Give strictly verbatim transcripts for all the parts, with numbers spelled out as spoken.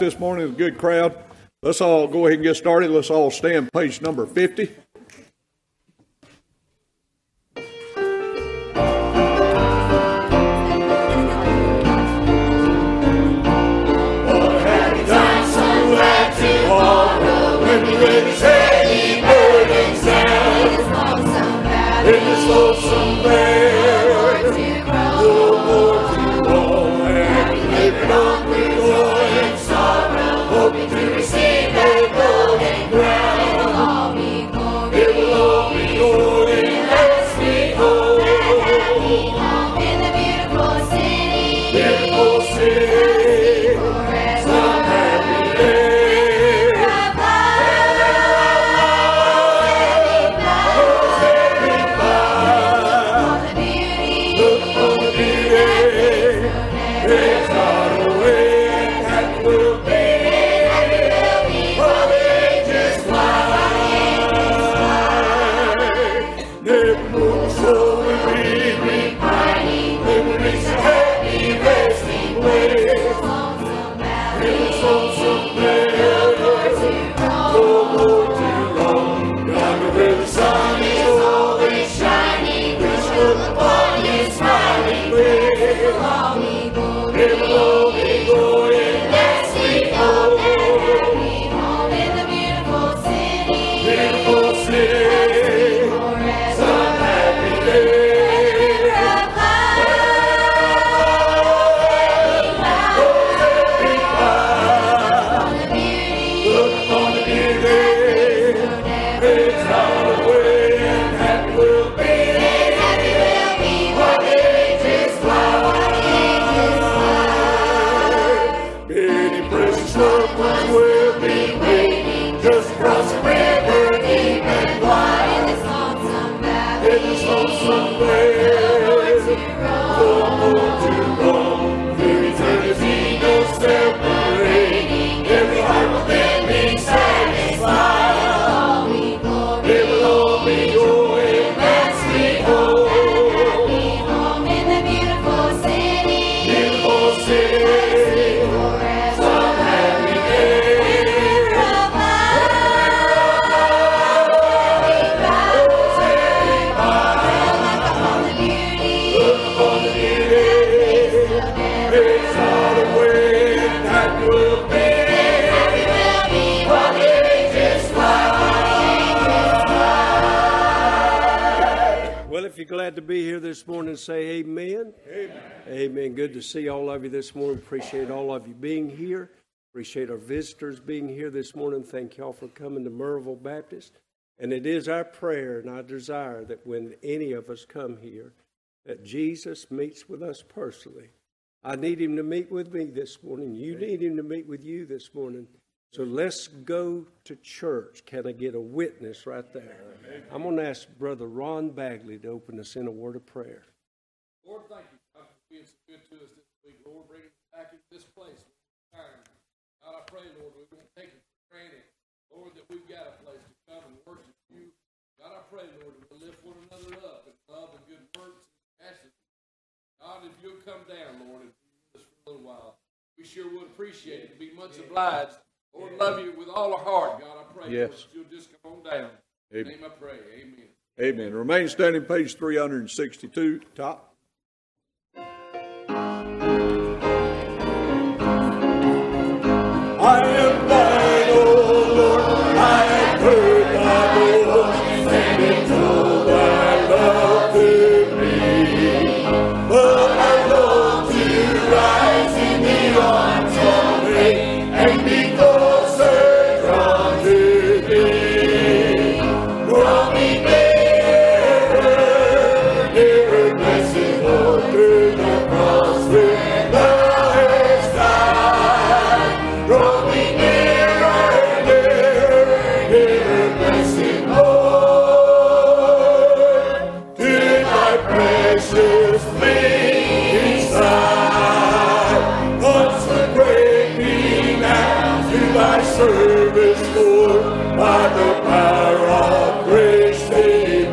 this morning with a good crowd. Let's all go ahead and get started. Let's all stand, page number fifty. See all of you this morning. Appreciate all of you being here. Appreciate our visitors being here this morning. Thank y'all for coming to Merville Baptist. And it is our prayer and our desire that when any of us come here, that Jesus meets with us personally. I need him to meet with me this morning. You need him to meet with you this morning. So let's go to church. Can I get a witness right there? I'm going to ask Brother Ron Bagley to open us in a word of prayer. Lord, thank you. Being so good to us this week, Lord, bring us back into this place. God, I pray, Lord, we won't take it for granted, Lord, that we've got a place to come and worship you. God, I pray, Lord, that we'll lift one another up in love and good words and passion. God, if you'll come down, Lord, and do this for a little while, we sure would appreciate it. Be much yeah. obliged. Lord, yeah. love you with all our heart. God, I pray, yes. Lord, that you'll just come on down. Amen. In the name I pray. Amen. Amen. Remain standing, page three sixty-two, top. I am thine, O Lord, I have heard thy voice, and it told thy love to me. But I long to rise in the arms of faith, and be closer drawn to thee. Draw me nearer, nearer, blessed Lord, to the cross where thou hast died. Draw service, Lord, by the power of grace divine.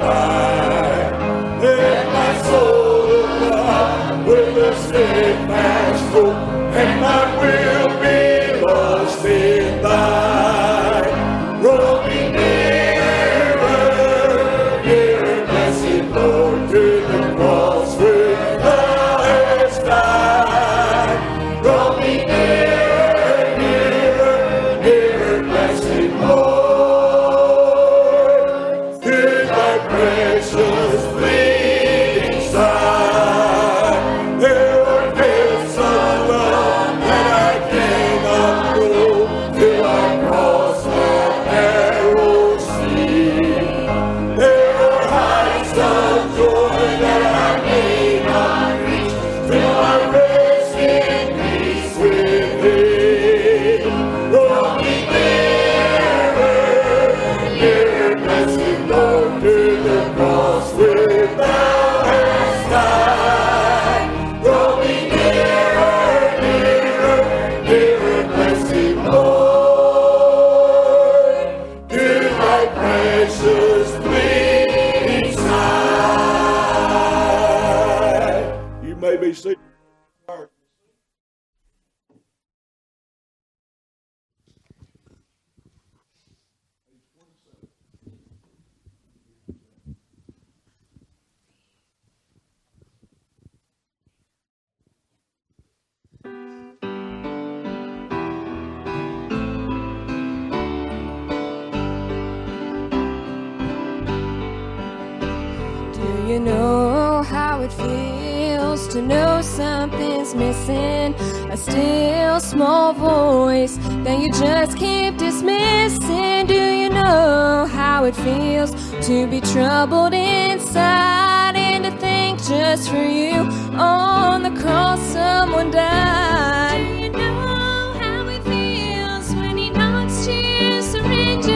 Let my soul abide with a steadfast hope, and my will be lost. you know how it feels to know something's missing? A still small voice that you just keep dismissing. Do you know how it feels to be troubled inside and to think just for you on the cross someone died? Do you know how it feels when he knocks to you, surrender?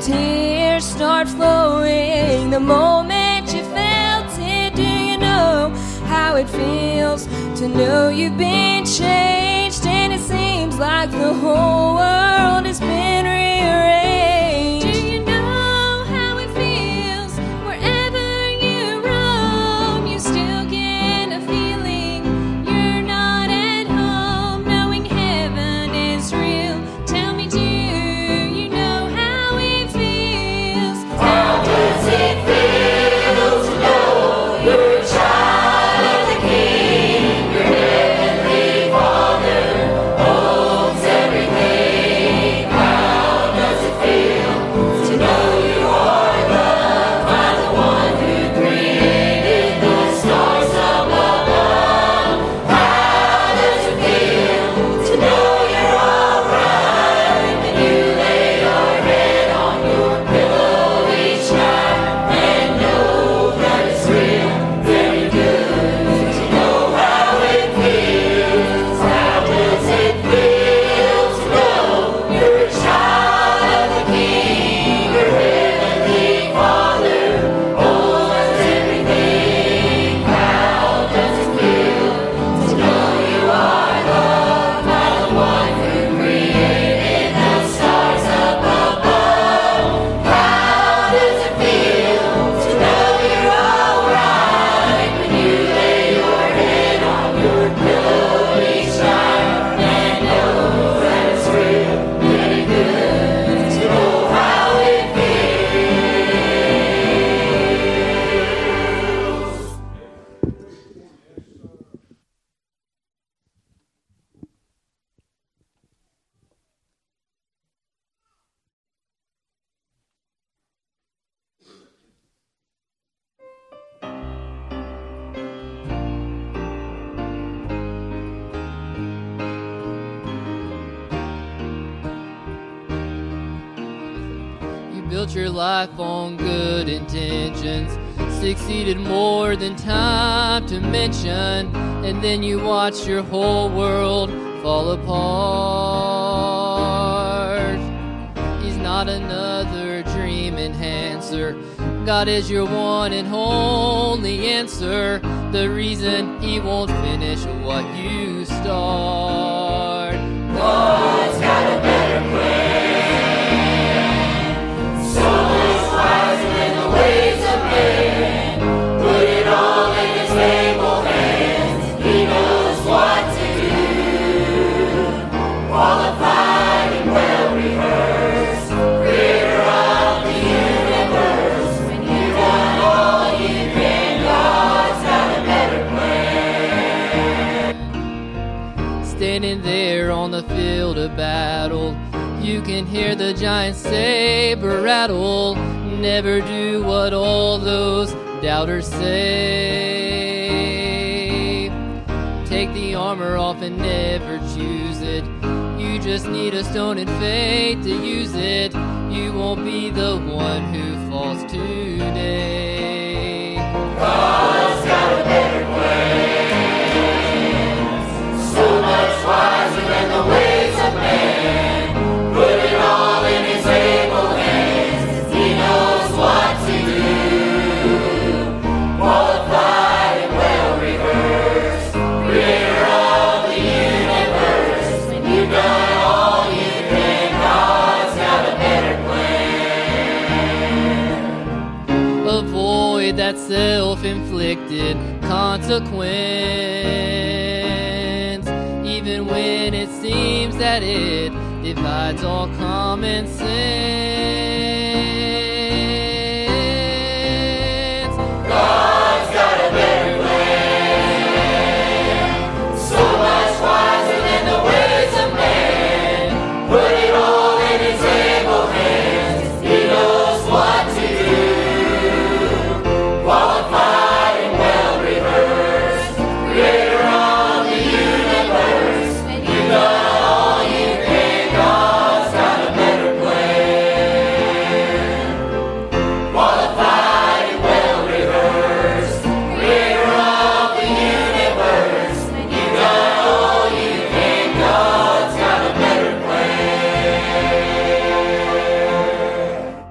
Tears start flowing the moment you felt it. Do you know how it feels to know you've been changed? And it seems like the whole world has been rearranged. Do you know how it feels wherever you roam? You still get a feeling you're not at home, knowing heaven is real. Tell me, do you know how? How does it feel to know you're a child of the King? Your heavenly Father holds everything. How does it feel to know you are loved by the one who created the stars above? How does it feel to know you're all right when you lay your head on your pillow? Built your life on good intentions, succeeded more than time to mention, and then you watch your whole world fall apart. He's not another dream enhancer. God is your one and only answer, the reason he won't finish what you start. God's got a better plan. Standing there on the field of battle, you can hear the giant saber rattle. Never do what all those doubters say. Take the armor off and never choose it. You just need a stone and faith to use it. You won't be the one who falls today. God's got a better plan. that self-inflicted consequence, even when it seems that it divides all common sense. God's got a better plan, so much wiser than the ways of man. Put it all in his able hands, he knows what to do. Qualified and well rehearsed, creator of the universe, you've got all you can. God's got a better plan. Qualified and well rehearsed, creator of the universe, you've got all you can. God's got a better plan. Every hope that I have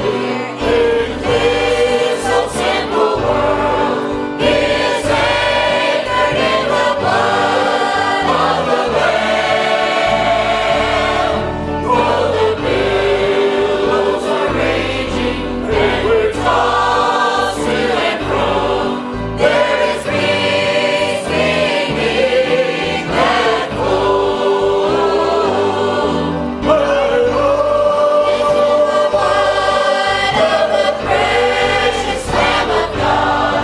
here in this old simple world is anchored in the blood of the Lamb. Though the billows are raging and we're tossed to and fro, there is reasoning in that fold. But oh, the blood of the precious Lamb of God,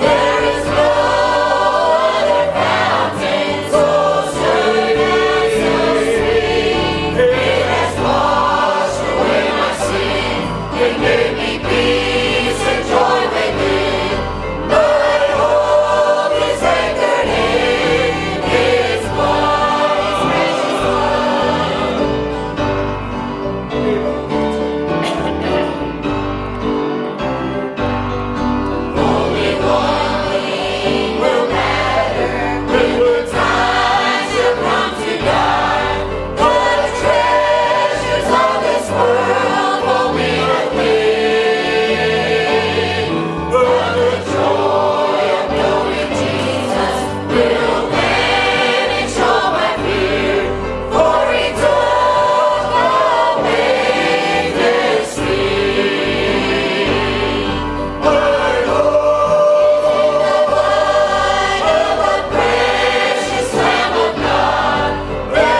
there is no other fountain so sweet and so sweet. It has washed away my sin, it gave me peace and joy within. My hope is anchored in His blood, His precious blood. Only one thing will matter when the time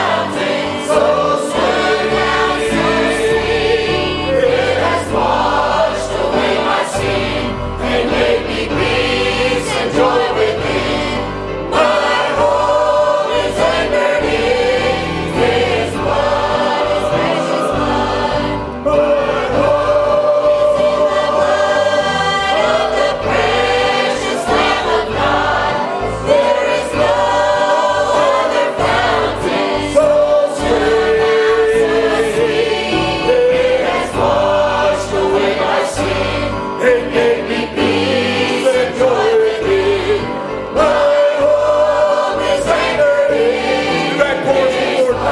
shall come to die. The treasures of this world won't mean a thing, but the joy of knowing Jesus will banish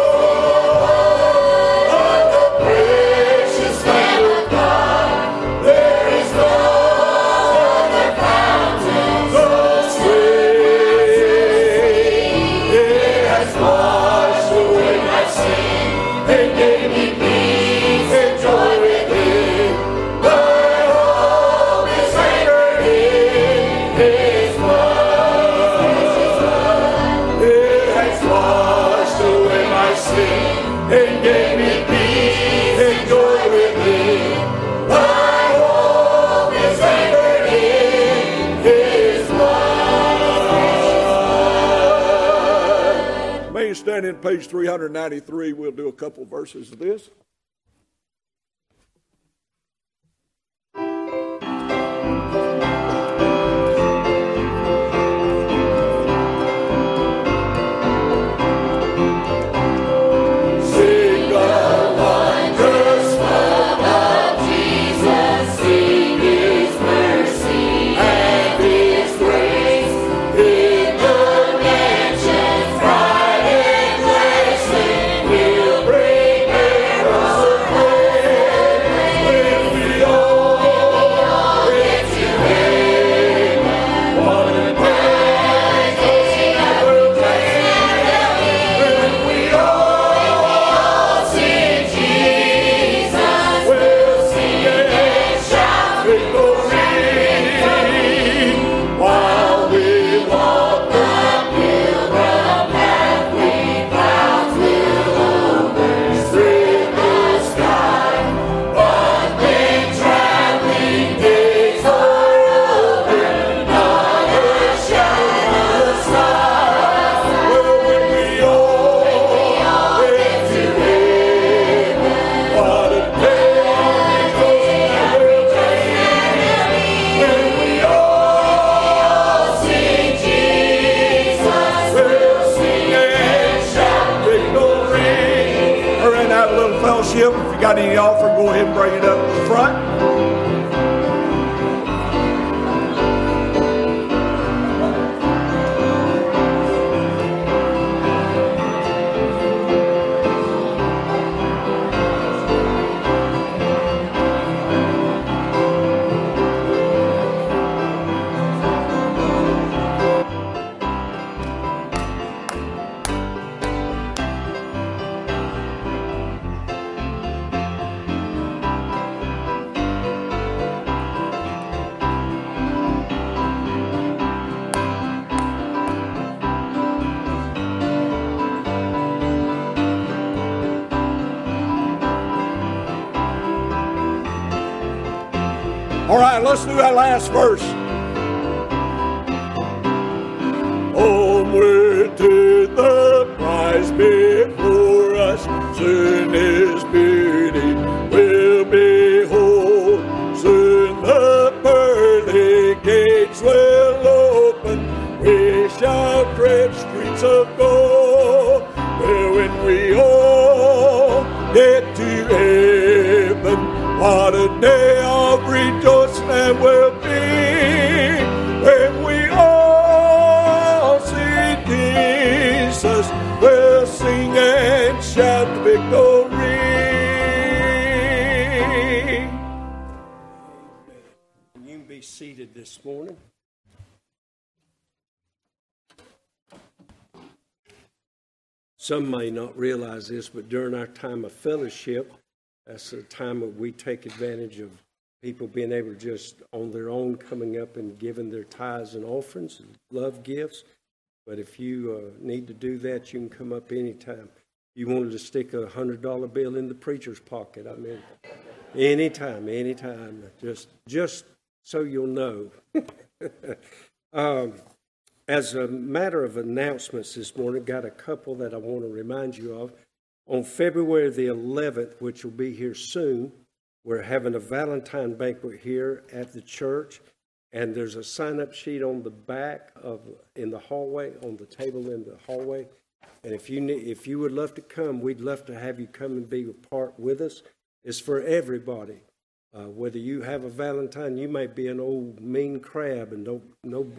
all my fear. For He took away this sin. My hope is in the blood of the precious Lamb of God. There is no other fountain so sweet and so sweet. It has washed away my sin and made me peace and joy within. My hope is anchored in His blood, His precious blood. My hope is in the blood of the precious Lamb of God. There is no other fountain so sweet and so sweet. It has washed away my sin and made me peace and joy within. My hope is anchored in His blood, His precious blood. Precious Lamb of God, there is no other fountain so sweet. It has washed away my sin and gave me peace and joy within. My hope is anchored in His blood, His blood. It has washed away my sin and gave me peace and joy within. My hope is anchored in His blood. May stand in page three ninety-three. We'll do a couple verses of this. Sing the wondrous love of Jesus, sing His mercy and His grace. In the mansions bright and blessed, give. If you got any offer, go ahead and bring it up in front. Let's do that last verse. On where to the prize before us, soon His beauty will behold. Soon the pearly gates will open. We shall tread streets of gold. Well, when we all get to heaven, what a day of rejoicing and will be when we all see Jesus. We'll sing and shout victory. You can be seated this morning. Some may not realize this, but during our time of fellowship, that's the time that we take advantage of people being able to just on their own coming up and giving their tithes and offerings and love gifts. But if you uh, need to do that, you can come up anytime. You wanted to stick a one hundred dollar bill in the preacher's pocket. I mean, anytime, anytime. Just just so you'll know. um, as a matter of announcements this morning, got a couple that I want to remind you of. On February the eleventh, which will be here soon, we're having a Valentine banquet here at the church, and there's a sign-up sheet on the back of in the hallway, on the table in the hallway. And if you need, if you would love to come, we'd love to have you come and be a part with us. It's for everybody. Uh, whether you have a Valentine, you may be an old mean crab, and don't no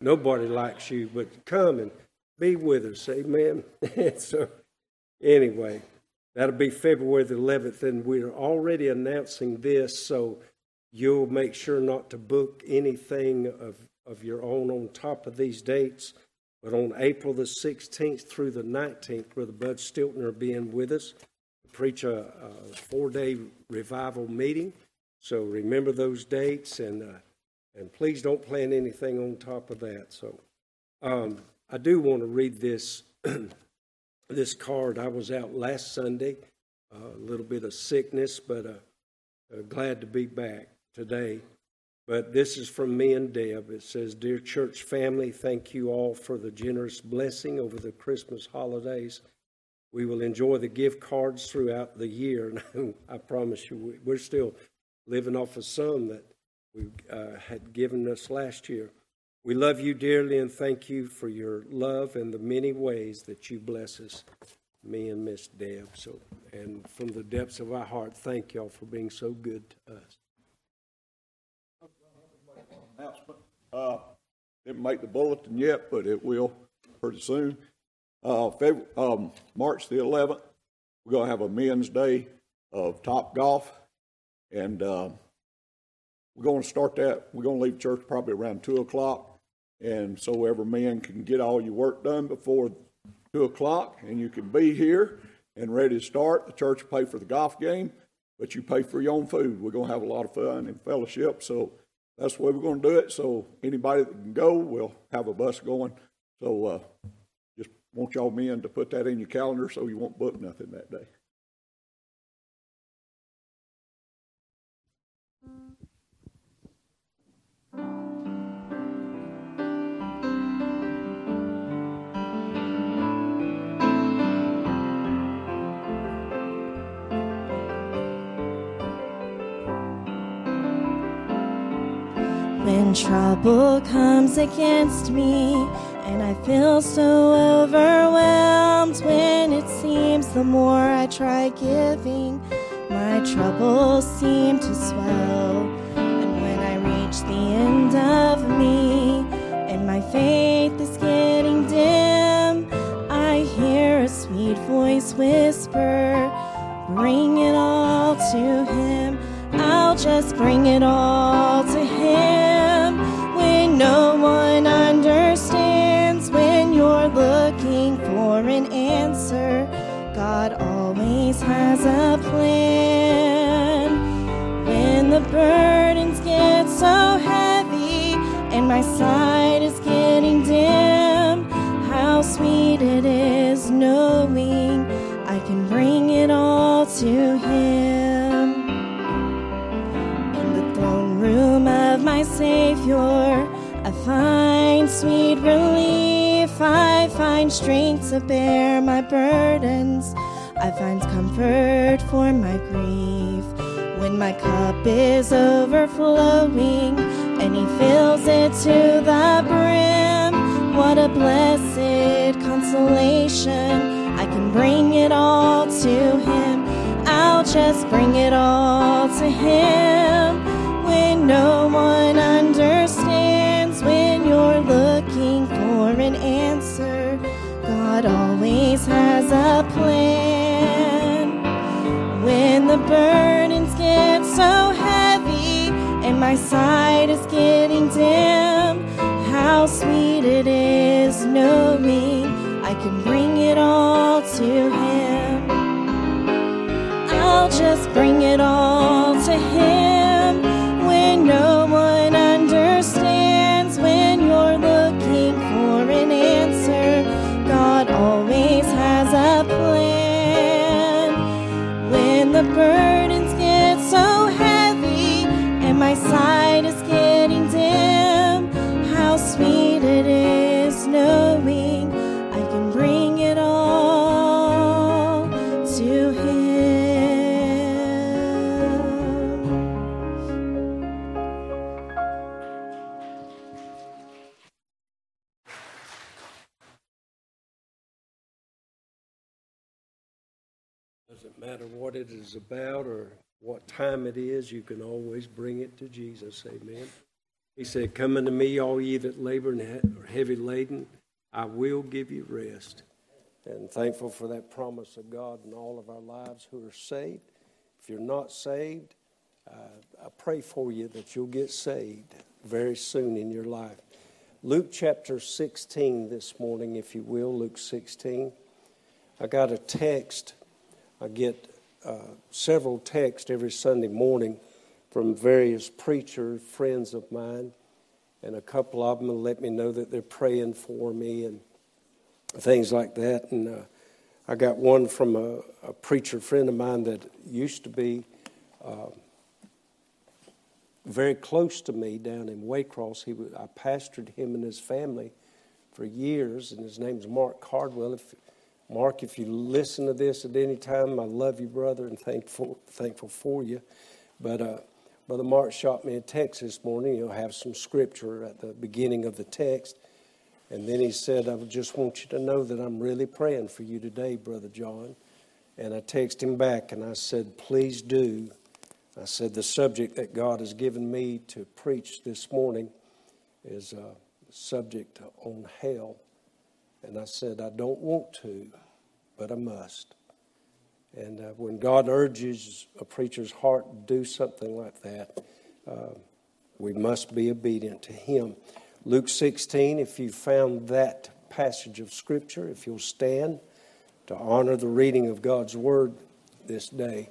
nobody likes you, but come and be with us. Amen. So, anyway. That'll be February the eleventh, and we're already announcing this, so you'll make sure not to book anything of, of your own on top of these dates. But on April the sixteenth through the nineteenth, Brother Bud Stiltner being with us to preach a, a four-day revival meeting. So remember those dates, and uh, and please don't plan anything on top of that. So um, I do want to read this. This card. I was out last Sunday, a uh, little bit of sickness, but uh, uh, glad to be back today. But this is from me and Deb. It says, "Dear church family, thank you all for the generous blessing over the Christmas holidays. We will enjoy the gift cards throughout the year." And I promise you, we're still living off of some that we uh, had given us last year. We love you dearly and thank you for your love and the many ways that you bless us, me and Miss Deb. So, and from the depths of our heart, thank y'all for being so good to us. Announcement. Uh, didn't make the bulletin yet, but it will pretty soon. Uh, February, um, March the eleventh, we're going to have a men's day of Top Golf, and uh, we're going to start that. We're going to leave church probably around two o'clock. And so every man can get all your work done before two o'clock, and you can be here and ready to start. The church will pay for the golf game, but you pay for your own food. We're going to have a lot of fun and fellowship, so that's the way we're going to do it. So anybody that can go, we'll have a bus going. So uh, just want y'all men to put that in your calendar so you won't book nothing that day. When trouble comes against me and I feel so overwhelmed, when it seems the more I try giving, My troubles seem to swell, and when I reach the end of me, and my faith is getting dim, I hear a sweet voice whisper, bring it all to Him. I'll just bring it all to Him. When no one understands, when you're looking for an answer, God always has a plan. When the burdens get so heavy and my sight is getting dim, how sweet it is knowing I can bring it all to Him. In the throne room of my Savior, I find sweet relief. I find strength to bear my burdens. I find comfort for my grief. When my cup is overflowing and He fills it to the brim, what a blessed consolation. I can bring it all to Him. I'll just bring it all to Him. When no one understands, when you're looking for an answer, God always has a plan. When the burdens get so heavy and my sight is getting dim, how sweet it is knowing I can bring it all to Him. I'll just bring it all to Him. When no one understands, when you're looking for an answer, God always has a plan. When the burdens get so heavy and my sight is getting dim, how sweet it is knowing matter what it is about or what time it is, you can always bring it to Jesus. Amen. He said, come unto me, all ye that labor and are heavy laden, I will give you rest. And thankful for that promise of God in all of our lives who are saved. If you're not saved, uh, I pray for you that you'll get saved very soon in your life. Luke chapter sixteen this morning, if you will, Luke sixteen. I got a text. I get uh, several texts every Sunday morning from various preachers, friends of mine, and a couple of them let me know that they're praying for me and things like that. And uh, I got one from a, a preacher friend of mine that used to be uh, very close to me down in Waycross. He was, I pastored him and his family for years, and his name's Mark Cardwell. If, Mark, if you listen to this at any time, I love you, brother, and thankful thankful for you. But uh, Brother Mark shot me a text this morning. He'll have some scripture at the beginning of the text. And then he said, I just want you to know that I'm really praying for you today, Brother John. And I texted him back, and I said, please do. I said, the subject that God has given me to preach this morning is a subject on hell. And I said, I don't want to, but I must. And uh, when God urges a preacher's heart to do something like that, uh, we must be obedient to Him. Luke sixteen, if you found that passage of Scripture, if you'll stand to honor the reading of God's Word this day.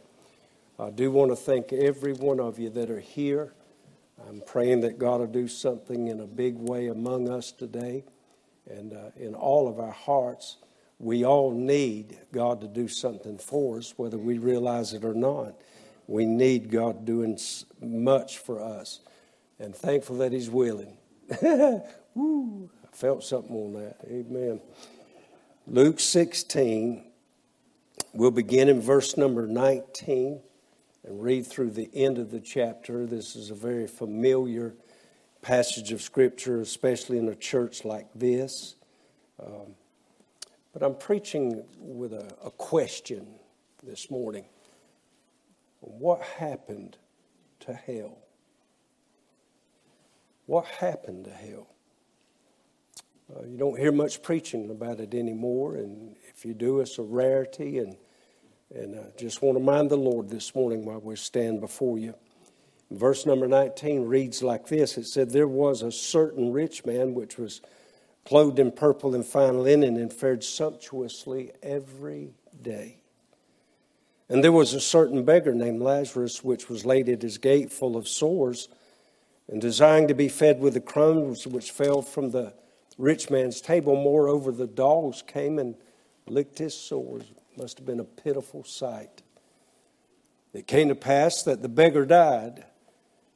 I do want to thank every one of you that are here. I'm praying that God will do something in a big way among us today. And uh, in all of our hearts, we all need God to do something for us, whether we realize it or not. We need God doing much for us. And thankful that He's willing. Woo, I felt something on that. Amen. Luke sixteen, we'll begin in verse number nineteen and read through the end of the chapter. This is a very familiar passage of Scripture, especially in a church like this. Um, but I'm preaching with a, a question this morning. What happened to hell? What happened to hell? Uh, you don't hear much preaching about it anymore, and if you do, it's a rarity. And and I just want to mind the Lord this morning while we stand before you. Verse number nineteen reads like this. It said, "There was a certain rich man which was clothed in purple and fine linen and fared sumptuously every day. And there was a certain beggar named Lazarus, which was laid at his gate full of sores and desiring to be fed with the crumbs which fell from the rich man's table. Moreover, the dogs came and licked his sores." Must have been a pitiful sight. It came to pass that the beggar died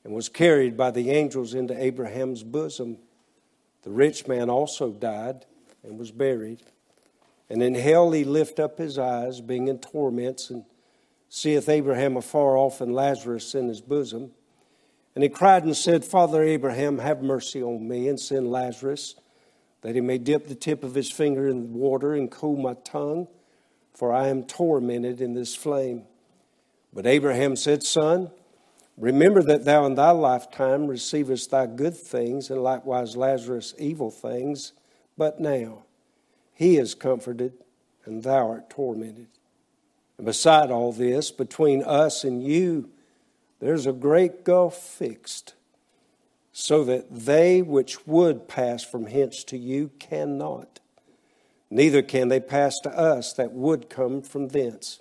and was carried by the angels into Abraham's bosom. The rich man also died and was buried. And in hell he lift up his eyes, being in torments, and seeth Abraham afar off and Lazarus in his bosom. And he cried and said, "Father Abraham, have mercy on me, and send Lazarus, that he may dip the tip of his finger in the water and cool my tongue, for I am tormented in this flame." But Abraham said, "Son, remember that thou in thy lifetime receivest thy good things, and likewise Lazarus evil things. But now he is comforted, and thou art tormented. And beside all this, between us and you, there's a great gulf fixed, so that they which would pass from hence to you cannot, neither can they pass to us that would come from thence."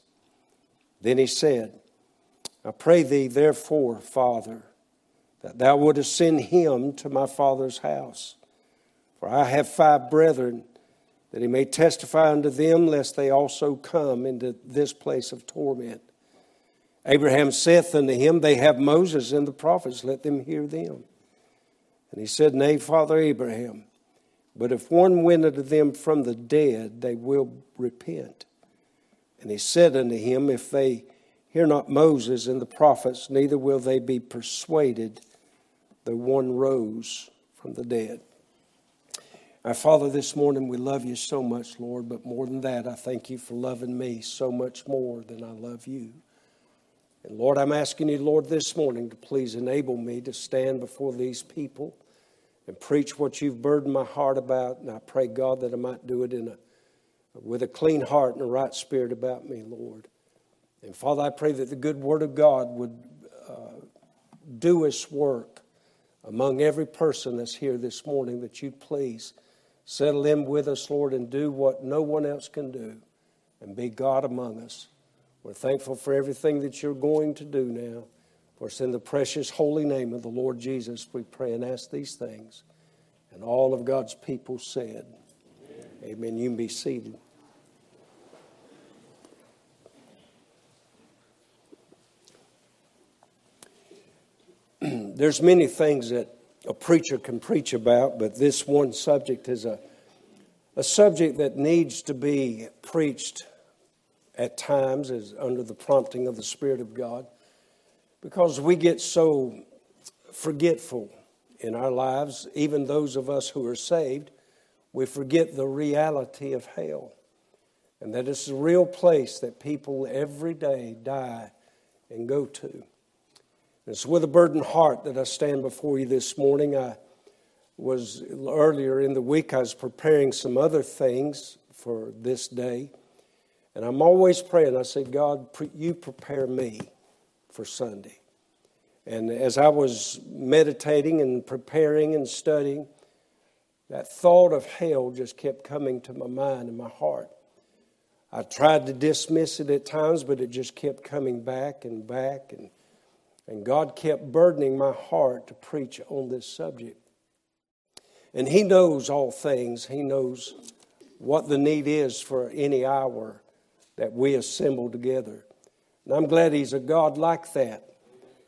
Then he said, "I pray thee, therefore, Father, that thou wouldest send him to my father's house. For I have five brethren, that he may testify unto them, lest they also come into this place of torment." Abraham saith unto him, "They have Moses and the prophets, let them hear them." And he said, "Nay, Father Abraham, but if one went unto them from the dead, they will repent." And he said unto him, "If they hear not Moses and the prophets, neither will they be persuaded, though one rose from the dead." Our Father, this morning we love you so much, Lord, but more than that, I thank you for loving me so much more than I love you. And Lord, I'm asking you, Lord, this morning to please enable me to stand before these people and preach what you've burdened my heart about. And I pray, God, that I might do it in a, with a clean heart and a right spirit about me, Lord. And Father, I pray that the good word of God would uh, do its work among every person that's here this morning, that you please settle in with us, Lord, and do what no one else can do and be God among us. We're thankful for everything that you're going to do now. For it's in the precious holy name of the Lord Jesus we pray and ask these things. And all of God's people said, amen. Amen. You can be seated. There's many things that a preacher can preach about, but this one subject is a, a subject that needs to be preached at times is under the prompting of the Spirit of God, because we get so forgetful in our lives. Even those of us who are saved, we forget the reality of hell, and that it's a real place that people every day die and go to. It's with a burdened heart that I stand before you this morning. I was earlier in the week, I was preparing some other things for this day. And I'm always praying. I said, God, you prepare me for Sunday. And as I was meditating and preparing and studying, that thought of hell just kept coming to my mind and my heart. I tried to dismiss it at times, but it just kept coming back and back. And, and God kept burdening my heart to preach on this subject. And he knows all things. He knows what the need is for any hour that we assemble together. And I'm glad he's a God like that.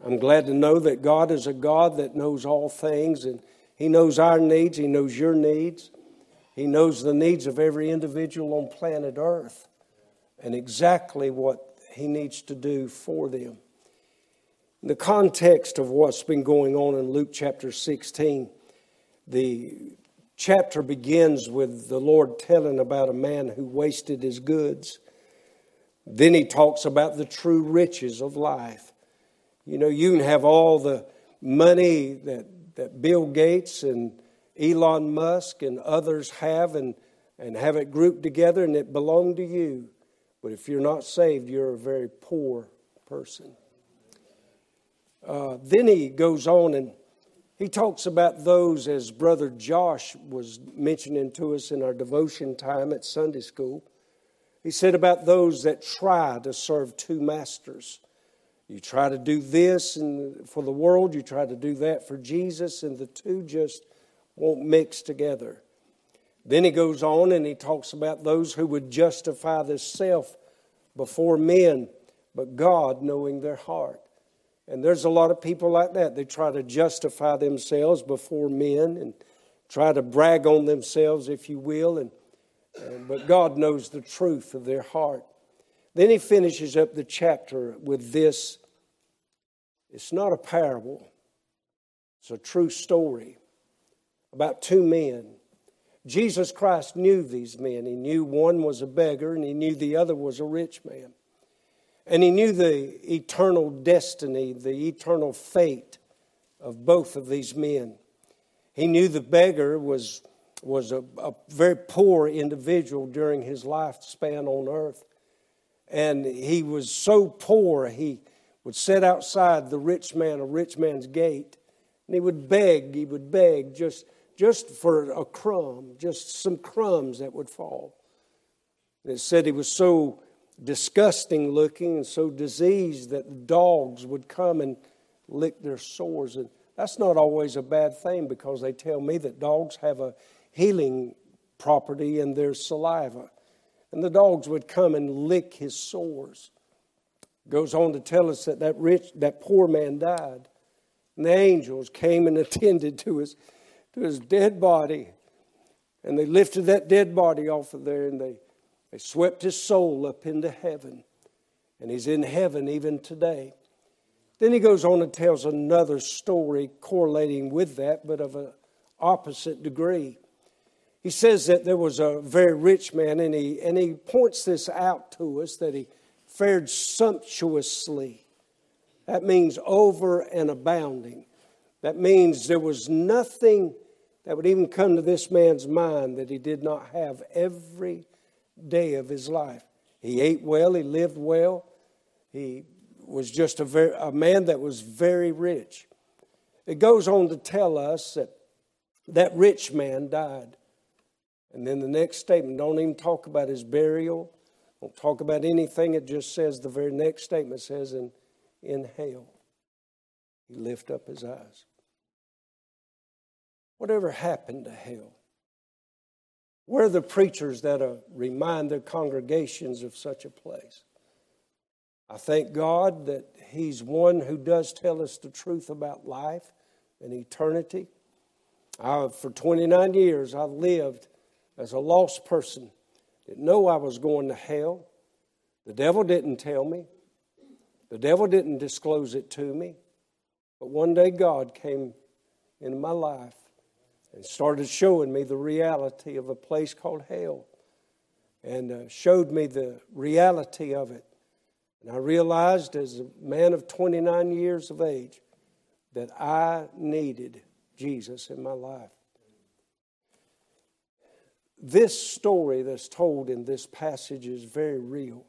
I'm glad to know that God is a God that knows all things, and he knows our needs. He knows your needs. He knows the needs of every individual on planet Earth and exactly what he needs to do for them. In the context of what's been going on in Luke chapter sixteen, the chapter begins with the Lord telling about a man who wasted his goods. Then he talks about the true riches of life. You know, you can have all the money that, that Bill Gates and Elon Musk and others have and, and have it grouped together and it belong to you. But if you're not saved, you're a very poor person. Uh, then he goes on and he talks about those, as Brother Josh was mentioning to us in our devotion time at Sunday school. He said about those that try to serve two masters. You try to do this and for the world, you try to do that for Jesus, and the two just won't mix together. Then he goes on and he talks about those who would justify themselves before men, but God knowing their heart. And there's a lot of people like that. They try to justify themselves before men and try to brag on themselves, if you will, and, and but God knows the truth of their heart. Then he finishes up the chapter with this. It's not a parable. It's a true story about two men. Jesus Christ knew these men. He knew one was a beggar and he knew the other was a rich man. And he knew the eternal destiny, the eternal fate of both of these men. He knew the beggar was, was a, a very poor individual during his lifespan on earth. And he was so poor, he would sit outside the rich man, a rich man's gate, and he would beg, he would beg just, just for a crumb, just some crumbs that would fall. And it said he was so disgusting looking and so diseased that dogs would come and lick their sores. And that's not always a bad thing, because they tell me that dogs have a healing property in their saliva. And the dogs would come and lick his sores. Goes on to tell us that that rich, that poor man died. And the angels came and attended to his, to his dead body. And they lifted that dead body off of there and they, they swept his soul up into heaven. And he's in heaven even today. Then he goes on and tells another story correlating with that, but of an opposite degree. He says that there was a very rich man, and he and he points this out to us, that he fared sumptuously. That means over and abounding. That means there was nothing that would even come to this man's mind that he did not have every day of his life. He ate well, he lived well. He was just a, very, a man that was very rich. It goes on to tell us that that rich man died. And then the next statement, don't even talk about his burial. Don't talk about anything. It just says, the very next statement says, and in hell, he lifted up his eyes. Whatever happened to hell? Where are the preachers that uh, remind their congregations of such a place? I thank God that he's one who does tell us the truth about life and eternity. I, for twenty-nine years, I lived as a lost person. Didn't know I was going to hell. The devil didn't tell me. The devil didn't disclose it to me. But one day God came into my life and started showing me the reality of a place called hell, and uh, showed me the reality of it. And I realized as a man of twenty-nine years of age that I needed Jesus in my life. This story that's told in this passage is very real.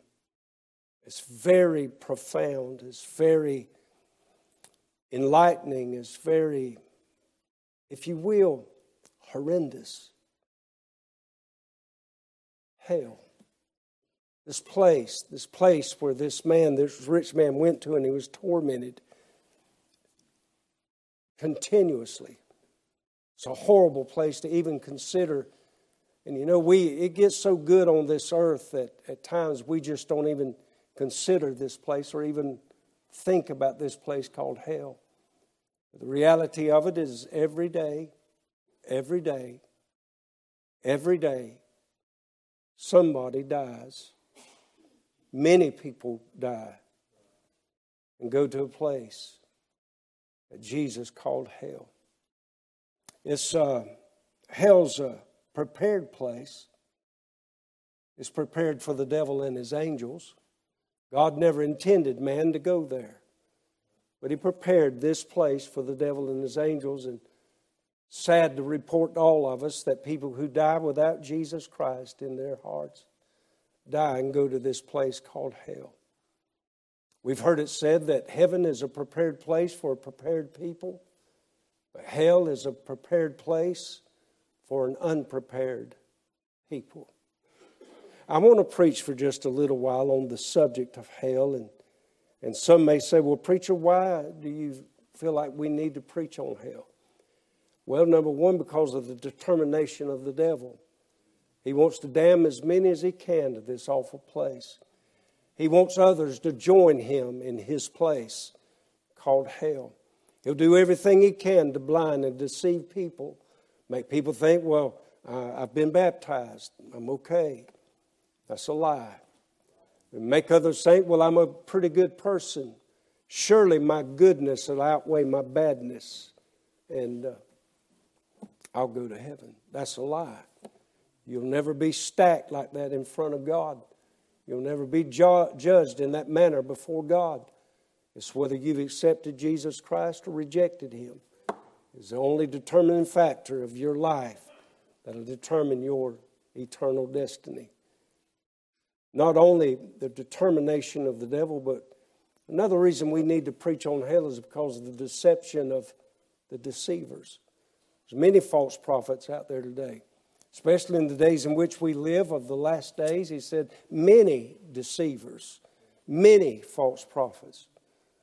It's very profound. It's very enlightening. It's very, if you will, horrendous. Hell. This place, this place where this man, this rich man went to, and he was tormented continuously. It's a horrible place to even consider. And you know, we it gets so good on this earth that at times we just don't even consider this place or even think about this place called hell. The reality of it is every day, every day, every day, somebody dies. Many people die and go to a place that Jesus called hell. It's uh, hell's a... Uh, prepared place is prepared for the devil and his angels. God never intended man to go there. But he prepared this place for the devil and his angels. And sad to report to all of us that people who die without Jesus Christ in their hearts die and go to this place called hell. We've heard it said that heaven is a prepared place for a prepared people, but hell is a prepared place for an unprepared people. I want to preach for just a little while on the subject of hell. And, and some may say, well, preacher, why do you feel like we need to preach on hell? Well, number one, because of the determination of the devil. He wants to damn as many as he can to this awful place. He wants others to join him in his place called hell. He'll do everything he can to blind and deceive people. Make people think, well, uh, I've been baptized. I'm okay. That's a lie. And make others think, well, I'm a pretty good person. Surely my goodness will outweigh my badness. And uh, I'll go to heaven. That's a lie. You'll never be stacked like that in front of God. You'll never be ju- judged in that manner before God. It's whether you've accepted Jesus Christ or rejected him. It's the only determining factor of your life that will determine your eternal destiny. Not only the determination of the devil, but another reason we need to preach on hell is because of the deception of the deceivers. There's many false prophets out there today, especially in the days in which we live, of the last days. He said, many deceivers, many false prophets.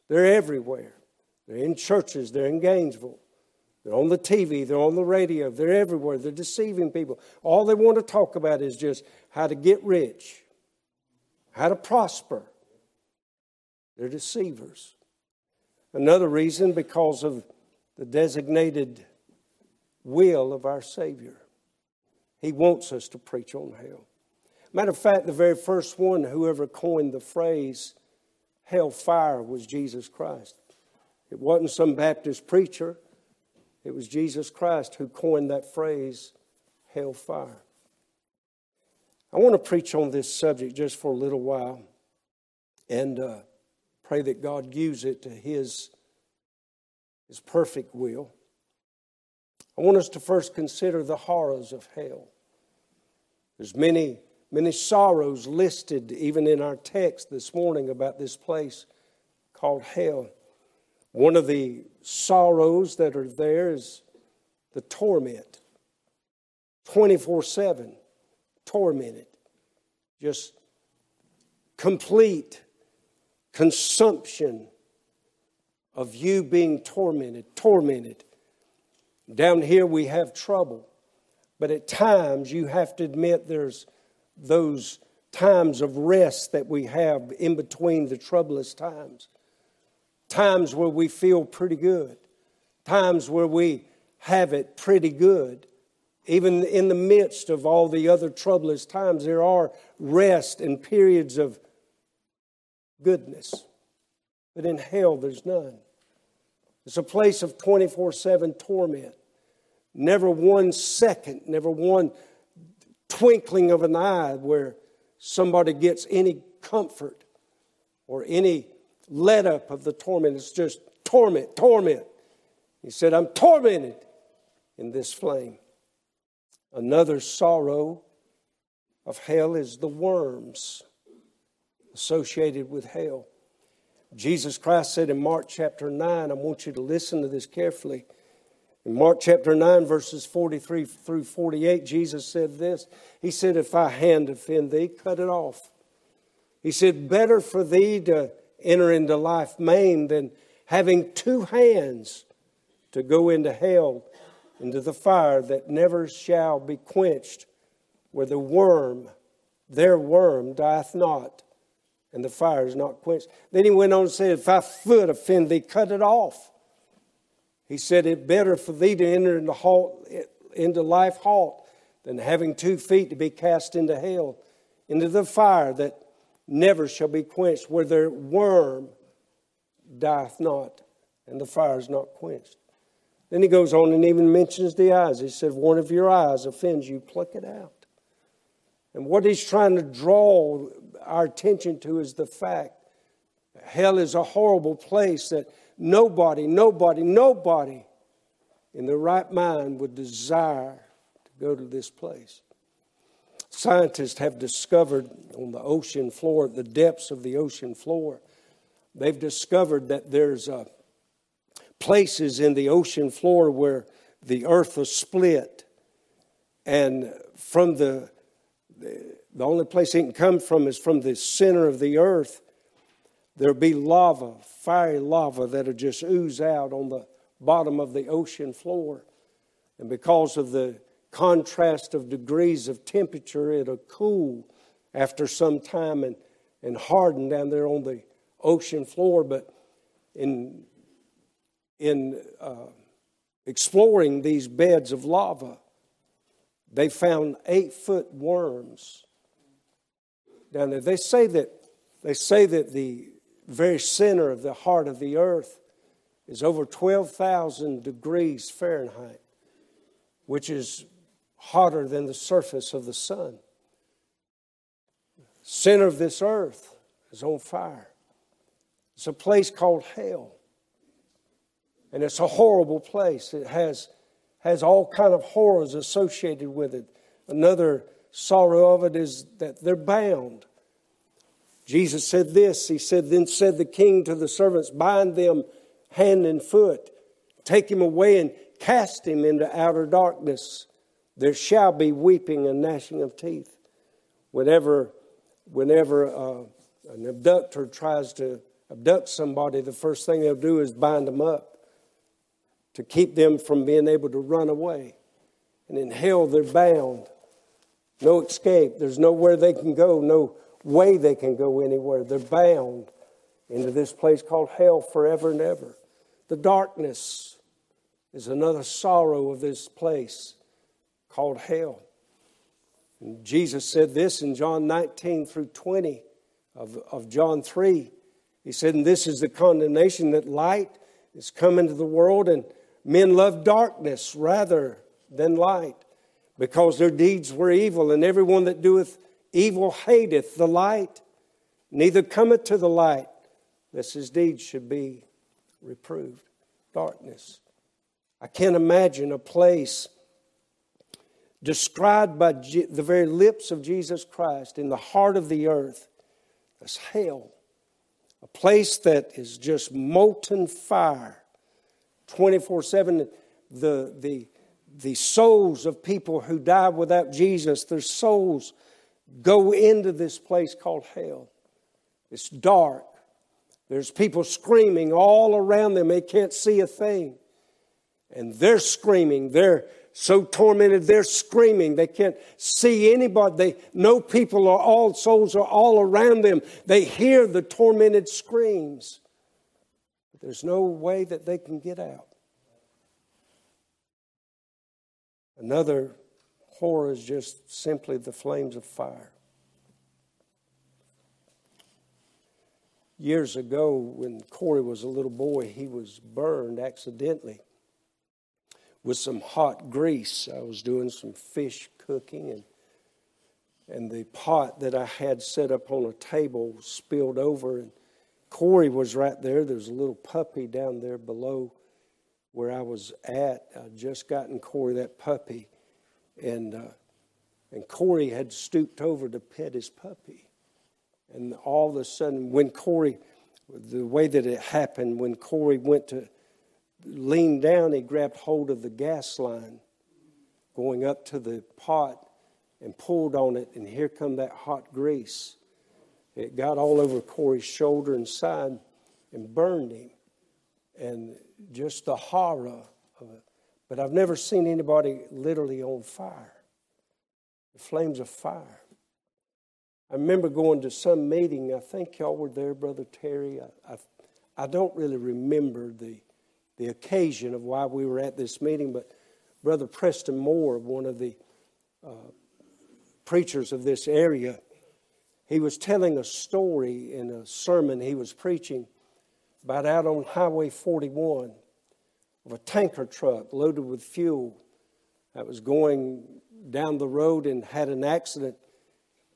They're everywhere. They're in churches. They're in Gainesville. They're on the T V. They're on the radio. They're everywhere. They're deceiving people. All they want to talk about is just how to get rich, how to prosper. They're deceivers. Another reason, because of the designated will of our Savior. He wants us to preach on hell. Matter of fact, the very first one who ever coined the phrase hellfire was Jesus Christ. It wasn't some Baptist preacher. It was Jesus Christ who coined that phrase hellfire. I want to preach on this subject just for a little while and uh, pray that God use it to his, his perfect will. I want us to first consider the horrors of hell. There's many, many sorrows listed even in our text this morning about this place called hell. One of the sorrows that are there is the torment. twenty-four seven, tormented. Just complete consumption of you being tormented, tormented. Down here we have trouble, but at times you have to admit there's those times of rest that we have in between the troublous times. Times where we feel pretty good, times where we have it pretty good. Even in the midst of all the other troublous times, there are rest and periods of goodness. But in hell, there's none. It's a place of twenty-four seven torment. Never one second, never one twinkling of an eye where somebody gets any comfort or any let up of the torment. It's just torment, torment. He said, I'm tormented in this flame. Another sorrow of hell is the worms associated with hell. Jesus Christ said in Mark chapter nine, I want you to listen to this carefully. In Mark chapter nine, verses forty-three through forty-eight, Jesus said this. He said, if thy hand offend thee, cut it off. He said, better for thee to enter into life maimed than having two hands to go into hell, into the fire that never shall be quenched, where the worm, their worm, dieth not, and the fire is not quenched. Then he went on and said, if thy foot offend thee, cut it off. He said, it better for thee to enter into, halt, into life halt than having two feet to be cast into hell, into the fire that never shall be quenched, where their worm dieth not, and the fire is not quenched. Then he goes on and even mentions the eyes. He said, one of your eyes offends you, pluck it out. And what he's trying to draw our attention to is the fact Hell is a horrible place that nobody, nobody, nobody in their right mind would desire to go to this place. Scientists have discovered on the ocean floor, the depths of the ocean floor, they've discovered that there's uh, places in the ocean floor where the earth is split. And from the, the, the only place it can come from is from the center of the earth. There'll be lava, fiery lava that'll just ooze out on the bottom of the ocean floor. And because of the contrast of degrees of temperature, it'll cool after some time and, and harden down there on the ocean floor. But in, in uh, exploring these beds of lava, they found eight-foot worms down there. They say that they say that the very center of the heart of the earth is over twelve thousand degrees Fahrenheit, which is hotter than the surface of the sun. Center of this earth is on fire. It's a place called hell. And it's a horrible place. It has, has all kind of horrors associated with it. Another sorrow of it is that they're bound. Jesus said this. He said, "Then said the king to the servants, bind them hand and foot. Take him away and cast him into outer darkness. There shall be weeping and gnashing of teeth." Whenever, whenever uh, an abductor tries to abduct somebody, the first thing they'll do is bind them up to keep them from being able to run away. And in hell, they're bound. No escape. There's nowhere they can go, no way they can go anywhere. They're bound into this place called hell forever and ever. The darkness is another sorrow of this place called hell. And Jesus said this in John nineteen through twenty of, of John three. He said, "And this is the condemnation, that light is come into the world, and men love darkness rather than light, because their deeds were evil. And everyone that doeth evil hateth the light, neither cometh to the light, lest his deeds should be reproved." Darkness. I can't imagine a place described by Je- the very lips of Jesus Christ in the heart of the earth as hell. A place that is just molten fire, twenty-four seven. The, the, the souls of people who die without Jesus, their souls go into this place called hell. It's dark. There's people screaming all around them. They can't see a thing. And they're screaming. They're so tormented, they're screaming. They can't see anybody. They know people are all, souls are all around them. They hear the tormented screams. But there's no way that they can get out. Another horror is just simply the flames of fire. Years ago, when Corey was a little boy, he was burned accidentally with some hot grease. I was doing some fish cooking, and and the pot that I had set up on a table spilled over, and Corey was right there. There's a little puppy down there below where I was at. I'd just gotten Corey that puppy. And uh, and Corey had stooped over to pet his puppy. And all of a sudden, when Corey, the way that it happened, when Corey went to lean down, he grabbed hold of the gas line going up to the pot and pulled on it. And here come that hot grease. It got all over Corey's shoulder and side and burned him. And just the horror of it. But I've never seen anybody literally on fire. The flames of fire. I remember going to some meeting. I think y'all were there, Brother Terry. I, I, I don't really remember the, the occasion of why we were at this meeting, but Brother Preston Moore, one of the uh, preachers of this area, he was telling a story in a sermon he was preaching about out on Highway forty-one. Of a tanker truck loaded with fuel that was going down the road and had an accident,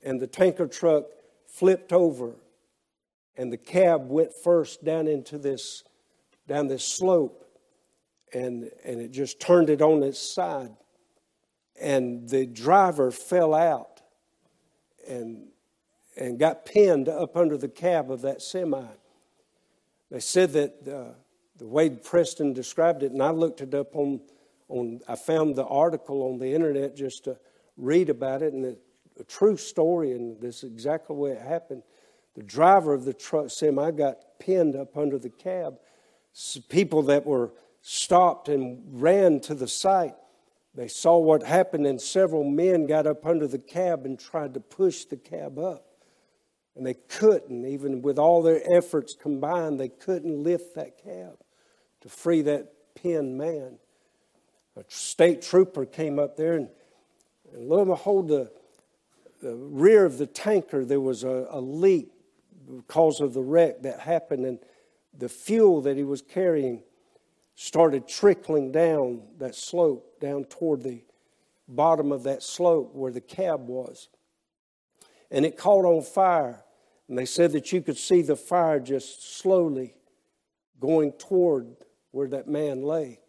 and the tanker truck flipped over and the cab went first down into this, down this slope, and and it just turned it on its side, and the driver fell out, and and got pinned up under the cab of that semi. They said that uh, the way Preston described it, and I looked it up on on. I found the article on the internet just to read about it, and it's a true story, and this is exactly the way it happened. The driver of the truck semi got pinned up under the cab. People that were stopped and ran to the site, they saw what happened, and several men got up under the cab and tried to push the cab up. And they couldn't, even with all their efforts combined, they couldn't lift that cab to free that pinned man. A state trooper came up there, and, and lo and behold, the, the rear of the tanker, there was a, a leak because of the wreck that happened, and the fuel that he was carrying started trickling down that slope, down toward the bottom of that slope where the cab was. And it caught on fire. And they said that you could see the fire just slowly going toward where that man lay.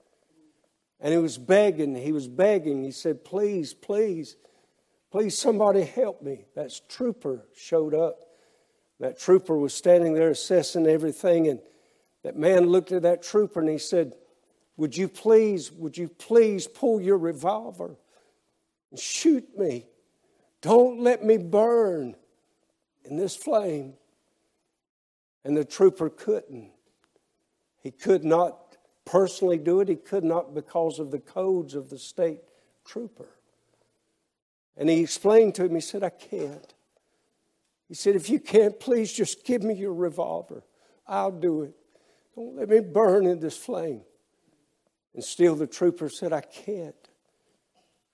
And he was begging. He was begging. He said, please, please, please, somebody help me. That trooper showed up. That trooper was standing there assessing everything. And that man looked at that trooper and he said, would you please, would you please pull your revolver and shoot me? Don't let me burn in this flame. And the trooper couldn't. He could not personally do it. He could not because of the codes of the state trooper. And he explained to him, he said, I can't. He said, if you can't, please just give me your revolver. I'll do it. Don't let me burn in this flame. And still the trooper said, I can't.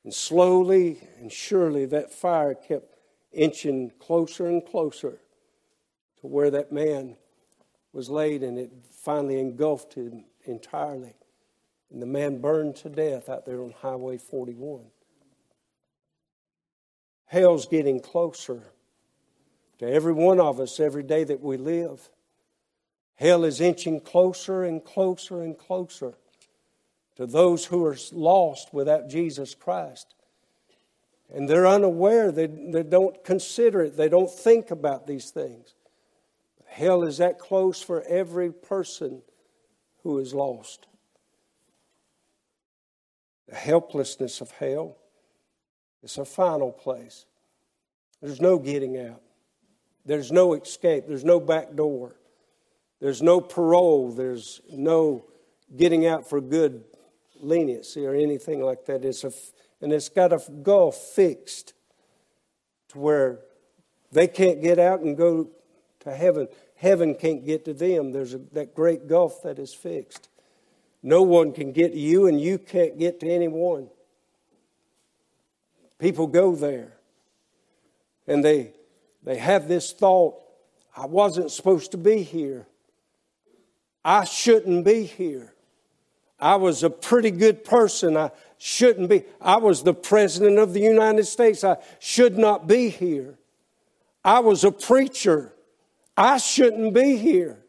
And slowly and surely that fire kept inching closer and closer to where that man was laid, and it finally engulfed him entirely. And the man burned to death out there on Highway forty-one. Hell's getting closer to every one of us every day that we live. Hell is inching closer and closer and closer to those who are lost without Jesus Christ. And they're unaware. They, they don't consider it. They don't think about these things. Hell is that close for every person who is lost. The helplessness of hell is a final place. There's no getting out. There's no escape. There's no back door. There's no parole. There's no getting out for good leniency or anything like that. It's a, and it's got a gulf fixed to where they can't get out and go to heaven. Heaven can't get to them. There's a, that great gulf that is fixed. No one can get to you, and you can't get to anyone. People go there, and they they have this thought, I wasn't supposed to be here. I shouldn't be here. I was a pretty good person. I shouldn't be. I was the president of the United States. I should not be here. I was a preacher. I shouldn't be here.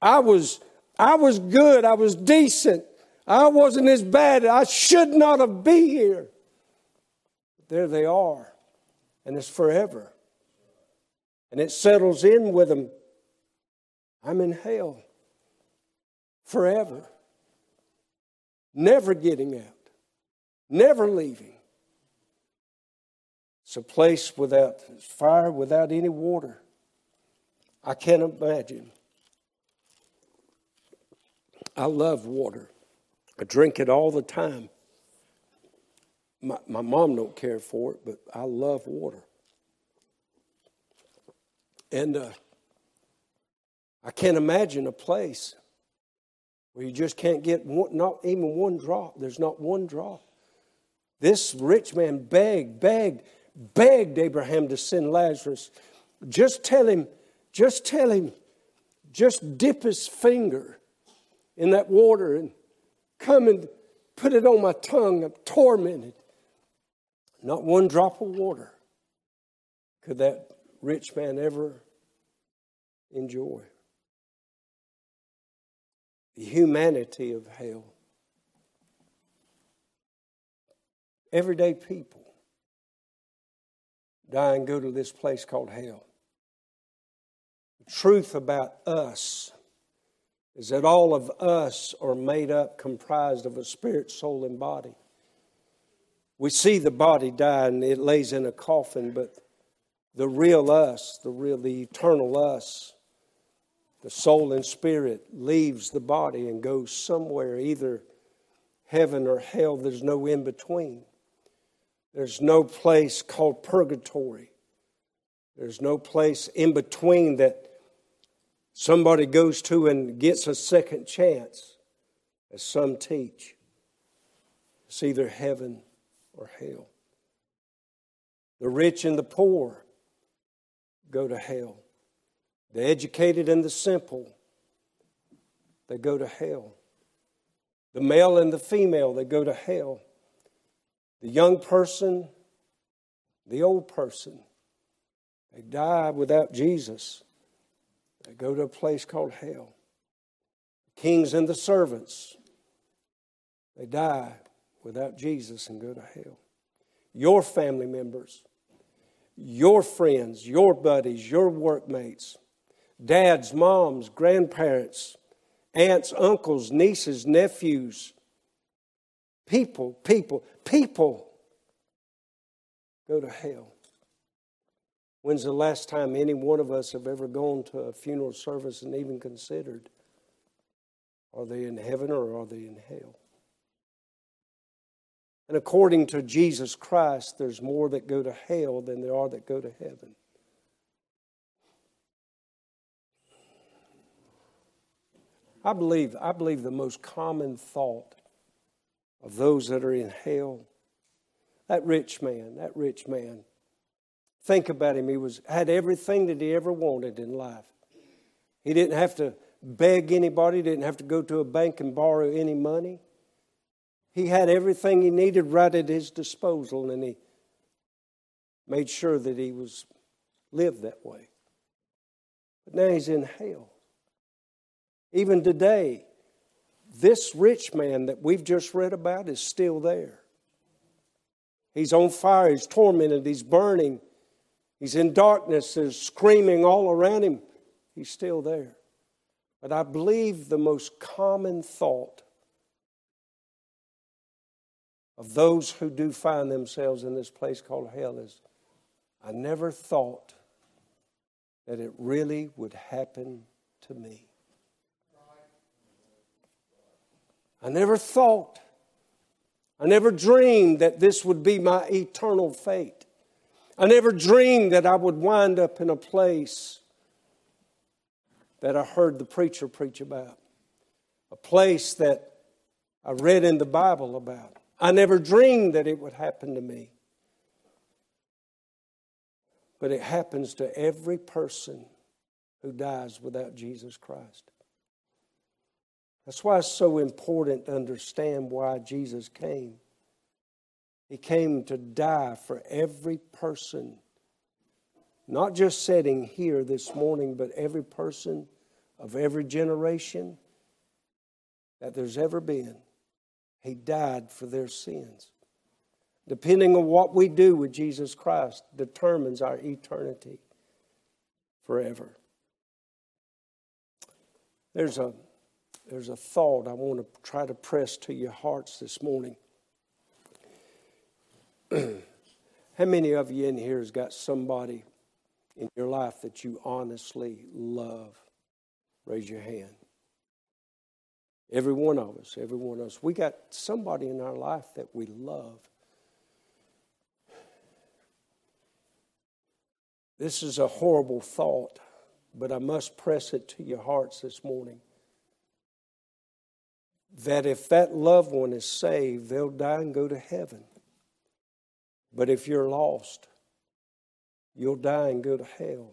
I was, I was good. I was decent. I wasn't as bad. I should not have been here. There they are. And it's forever. And it settles in with them. I'm in hell. Forever. Never getting out. Never leaving. It's a place without fire, without any water. I can't imagine. I love water. I drink it all the time. My, my mom don't care for it, but I love water. And uh, I can't imagine a place where you just can't get one, not even one drop. There's not one drop. This rich man begged, begged, begged Abraham to send Lazarus. Just tell him, just tell him, just dip his finger in that water and come and put it on my tongue. I'm tormented. Not one drop of water could that rich man ever enjoy. The humanity of hell. Everyday people die and go to this place called hell. The truth about us is that all of us are made up, comprised of a spirit, soul, and body. We see the body die and it lays in a coffin, but the real us, the real, the eternal us, the soul and spirit leaves the body and goes somewhere, either heaven or hell. There's no in between. There's no place called purgatory. There's no place in between that somebody goes to and gets a second chance, as some teach. It's either heaven or hell. The rich and the poor go to hell. The educated and the simple, they go to hell. The male and the female, they go to hell. The young person, the old person, they die without Jesus. They go to a place called hell. The kings and the servants, they die without Jesus and go to hell. Your family members, your friends, your buddies, your workmates, dads, moms, grandparents, aunts, uncles, nieces, nephews, people, people, people go to hell. When's the last time any one of us have ever gone to a funeral service and even considered, are they in heaven or are they in hell? And according to Jesus Christ, there's more that go to hell than there are that go to heaven. I believe, I believe the most common thought of those that are in hell, that rich man, that rich man, think about him. He was had everything that he ever wanted in life. He didn't have to beg anybody, didn't have to go to a bank and borrow any money. He had everything he needed right at his disposal, and he made sure that he was lived that way. But now he's in hell. Even today, this rich man that we've just read about is still there. He's on fire, he's tormented, he's burning, he's in darkness, there's screaming all around him. He's still there. But I believe the most common thought of those who do find themselves in this place called hell is, I never thought that it really would happen to me. I never thought, I never dreamed that this would be my eternal fate. I never dreamed that I would wind up in a place that I heard the preacher preach about, a place that I read in the Bible about. I never dreamed that it would happen to me. But it happens to every person who dies without Jesus Christ. That's why it's so important to understand why Jesus came. He came to die for every person. Not just sitting here this morning, but every person of every generation that there's ever been. He died for their sins. Depending on what we do with Jesus Christ determines our eternity forever. There's a There's a thought I want to try to press to your hearts this morning. How many of you in here has got somebody in your life that you honestly love? Raise your hand. Every one of us, every one of us. We got somebody in our life that we love. This is a horrible thought, but I must press it to your hearts this morning. That if that loved one is saved, they'll die and go to heaven. But if you're lost, you'll die and go to hell.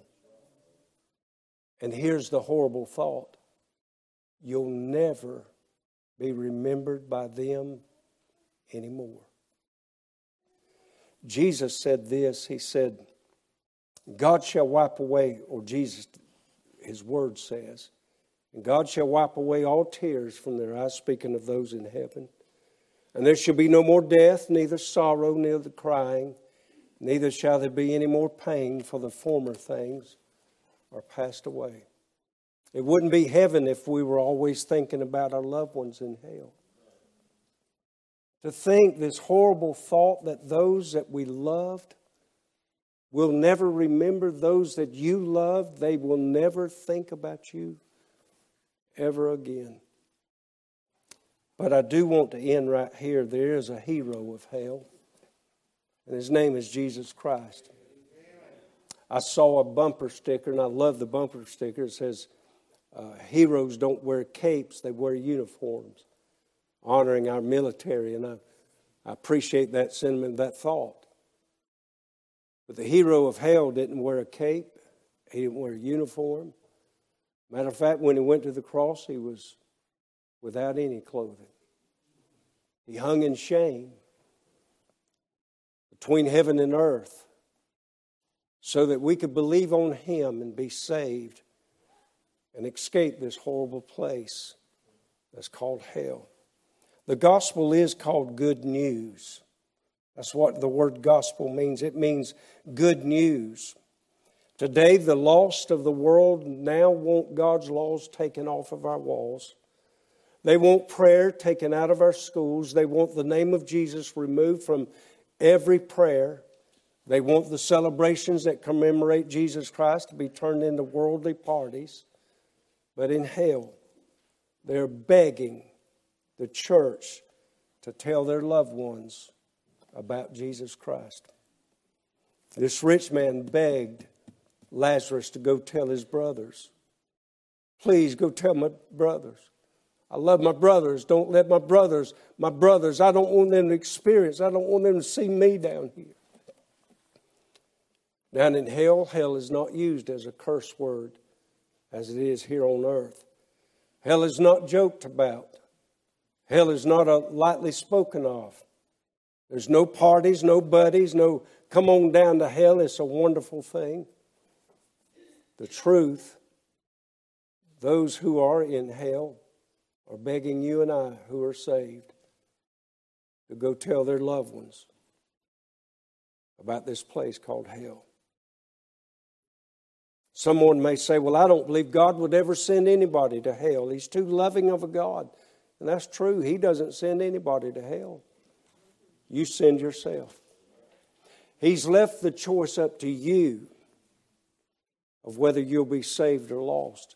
And here's the horrible thought. You'll never be remembered by them anymore. Jesus said this. He said, God shall wipe away, or Jesus, his word says. And God shall wipe away all tears from their eyes, speaking of those in heaven. And there shall be no more death, neither sorrow, neither crying, neither shall there be any more pain, for the former things are passed away. It wouldn't be heaven if we were always thinking about our loved ones in hell. To think this horrible thought that those that we loved will never remember, those that you loved, they will never think about you ever again. But I do want to end right here. There is a hero of hell, and his name is Jesus Christ. I saw a bumper sticker, and I love the bumper sticker. It says, uh, heroes don't wear capes, they wear uniforms, honoring our military. And I, I appreciate that sentiment, that thought. But the hero of hell didn't wear a cape. He didn't wear a uniform. Matter of fact, when he went to the cross, he was without any clothing. He hung in shame between heaven and earth so that we could believe on him and be saved and escape this horrible place that's called hell. The gospel is called good news. That's what the word gospel means. It means good news. Today, the lost of the world now want God's laws taken off of our walls. They want prayer taken out of our schools. They want the name of Jesus removed from every prayer. They want the celebrations that commemorate Jesus Christ to be turned into worldly parties. But in hell, they're begging the church to tell their loved ones about Jesus Christ. This rich man begged Lazarus to go tell his brothers. Please go tell my brothers. I love my brothers. Don't let my brothers, my brothers, I don't want them to experience. I don't want them to see me down here. Down in hell, hell is not used as a curse word as it is here on earth. Hell is not joked about. Hell is not a lightly spoken of. There's no parties, no buddies, no come on down to hell. It's a wonderful thing. The truth, those who are in hell are begging you and I who are saved to go tell their loved ones about this place called hell. Someone may say, well, I don't believe God would ever send anybody to hell. He's too loving of a God. And that's true. He doesn't send anybody to hell. You send yourself. He's left the choice up to you of whether you'll be saved or lost.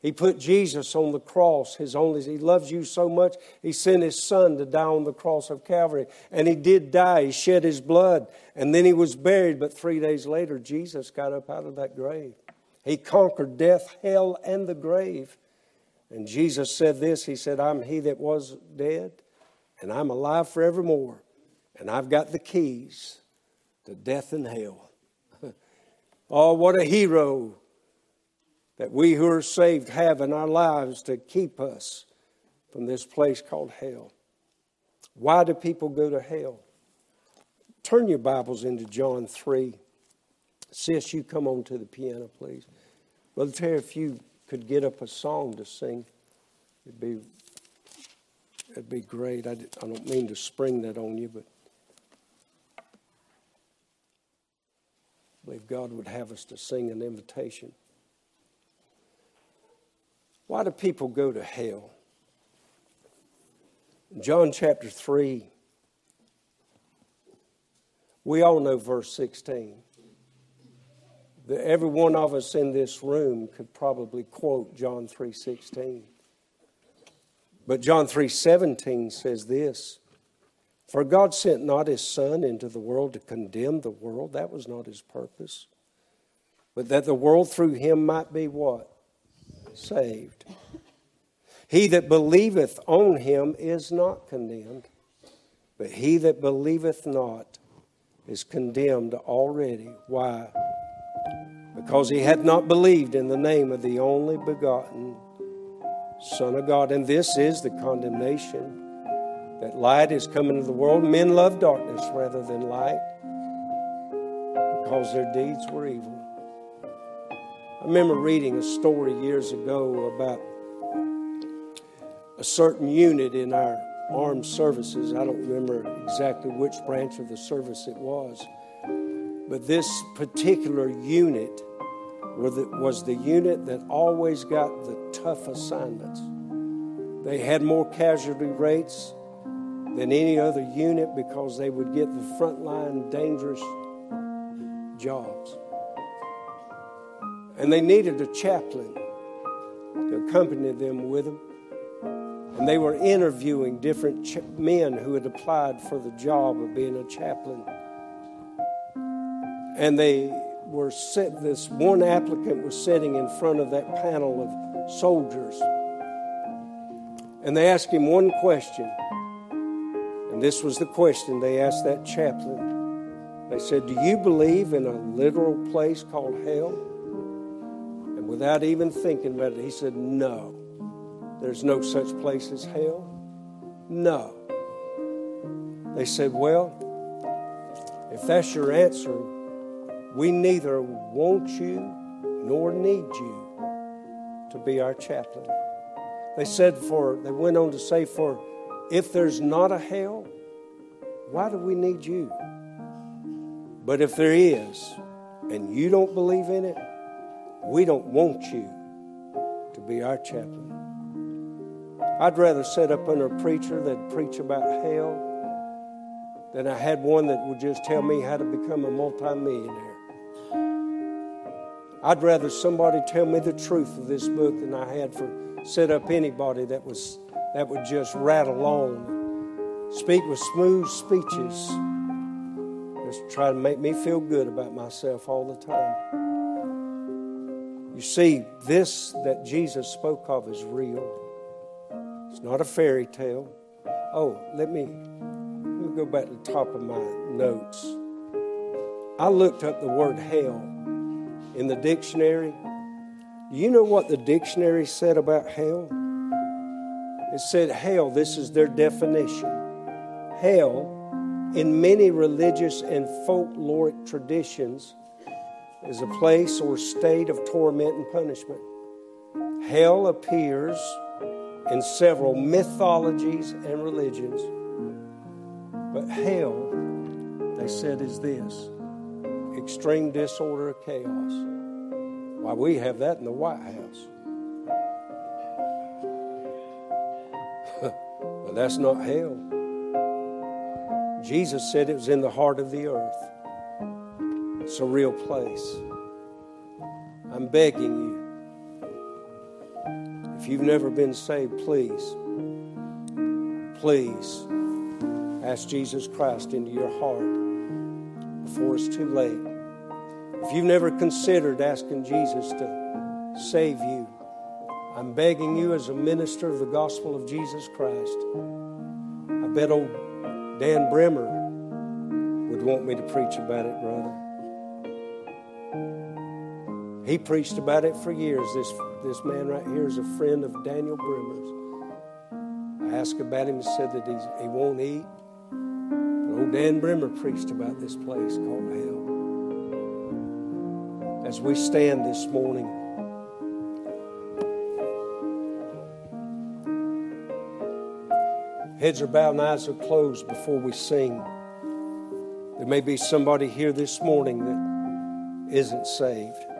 He put Jesus on the cross, his only. He loves you so much, he sent his son to die on the cross of Calvary. And he did die. He shed his blood. And then he was buried. But three days later, Jesus got up out of that grave. He conquered death, hell, and the grave. And Jesus said this. He said, I'm he that was dead, and I'm alive forevermore. And I've got the keys to death and hell. Oh, what a hero that we who are saved have in our lives to keep us from this place called hell. Why do people go to hell? Turn your Bibles into John three. Sis, you come on to the piano, please. Brother Terry, if you could get up a song to sing, it'd be, it'd be great. I, did, I don't mean to spring that on you, but I believe God would have us to sing an invitation. Why do people go to hell? John chapter three. We all know verse sixteen. The, every one of us in this room could probably quote John three sixteen. But John three seventeen says this. For God sent not his Son into the world to condemn the world. That was not his purpose. But that the world through him might be what? Saved. He that believeth on him is not condemned, but he that believeth not is condemned already. Why? Because he had not believed in the name of the only begotten Son of God. And this is the condemnation, that light is come into the world. Men love darkness rather than light because their deeds were evil. I remember reading a story years ago about a certain unit in our armed services. I don't remember exactly which branch of the service it was, but this particular unit was the unit that always got the tough assignments. They had more casualty rates than any other unit because they would get the frontline dangerous jobs. And they needed a chaplain to accompany them with them. And they were interviewing different ch- men who had applied for the job of being a chaplain. And they were set, this one applicant was sitting in front of that panel of soldiers. And they asked him one question. And this was the question they asked that chaplain. They said, "Do you believe in a literal place called hell?" And without even thinking about it, he said, "No. There's no such place as hell. No." They said, "Well, if that's your answer, we neither want you nor need you to be our chaplain." They said for, they went on to say, for if there's not a hell, why do we need you? But if there is, and you don't believe in it, we don't want you to be our chaplain. I'd rather sit up under a preacher that'd preach about hell than I had one that would just tell me how to become a multimillionaire. I'd rather somebody tell me the truth of this book than I had for sit up anybody that was that would just rattle on, speak with smooth speeches, just try to make me feel good about myself all the time. You see, this that Jesus spoke of is real. It's not a fairy tale. Oh, let me, let me go back to the top of my notes. I looked up the word hell in the dictionary. Do you know what the dictionary said about hell? It said hell, this is their definition. Hell, in many religious and folkloric traditions, is a place or state of torment and punishment. Hell appears in several mythologies and religions. But hell, they said, is this: extreme disorder of chaos. Why, we have that in the White House. Well, that's not hell. Jesus said it was in the heart of the earth. It's a real place. I'm begging you, if you've never been saved, please, please ask Jesus Christ into your heart before it's too late. If you've never considered asking Jesus to save you, I'm begging you as a minister of the gospel of Jesus Christ. I bet old Dan Brimmer would want me to preach about it, brother. He preached about it for years. This This man right here is a friend of Daniel Brimmer's. I asked about him and said that he's, he won't eat. But old Dan Brimmer preached about this place called hell. As we stand this morning, heads are bowed and eyes are closed before we sing. There may be somebody here this morning that isn't saved.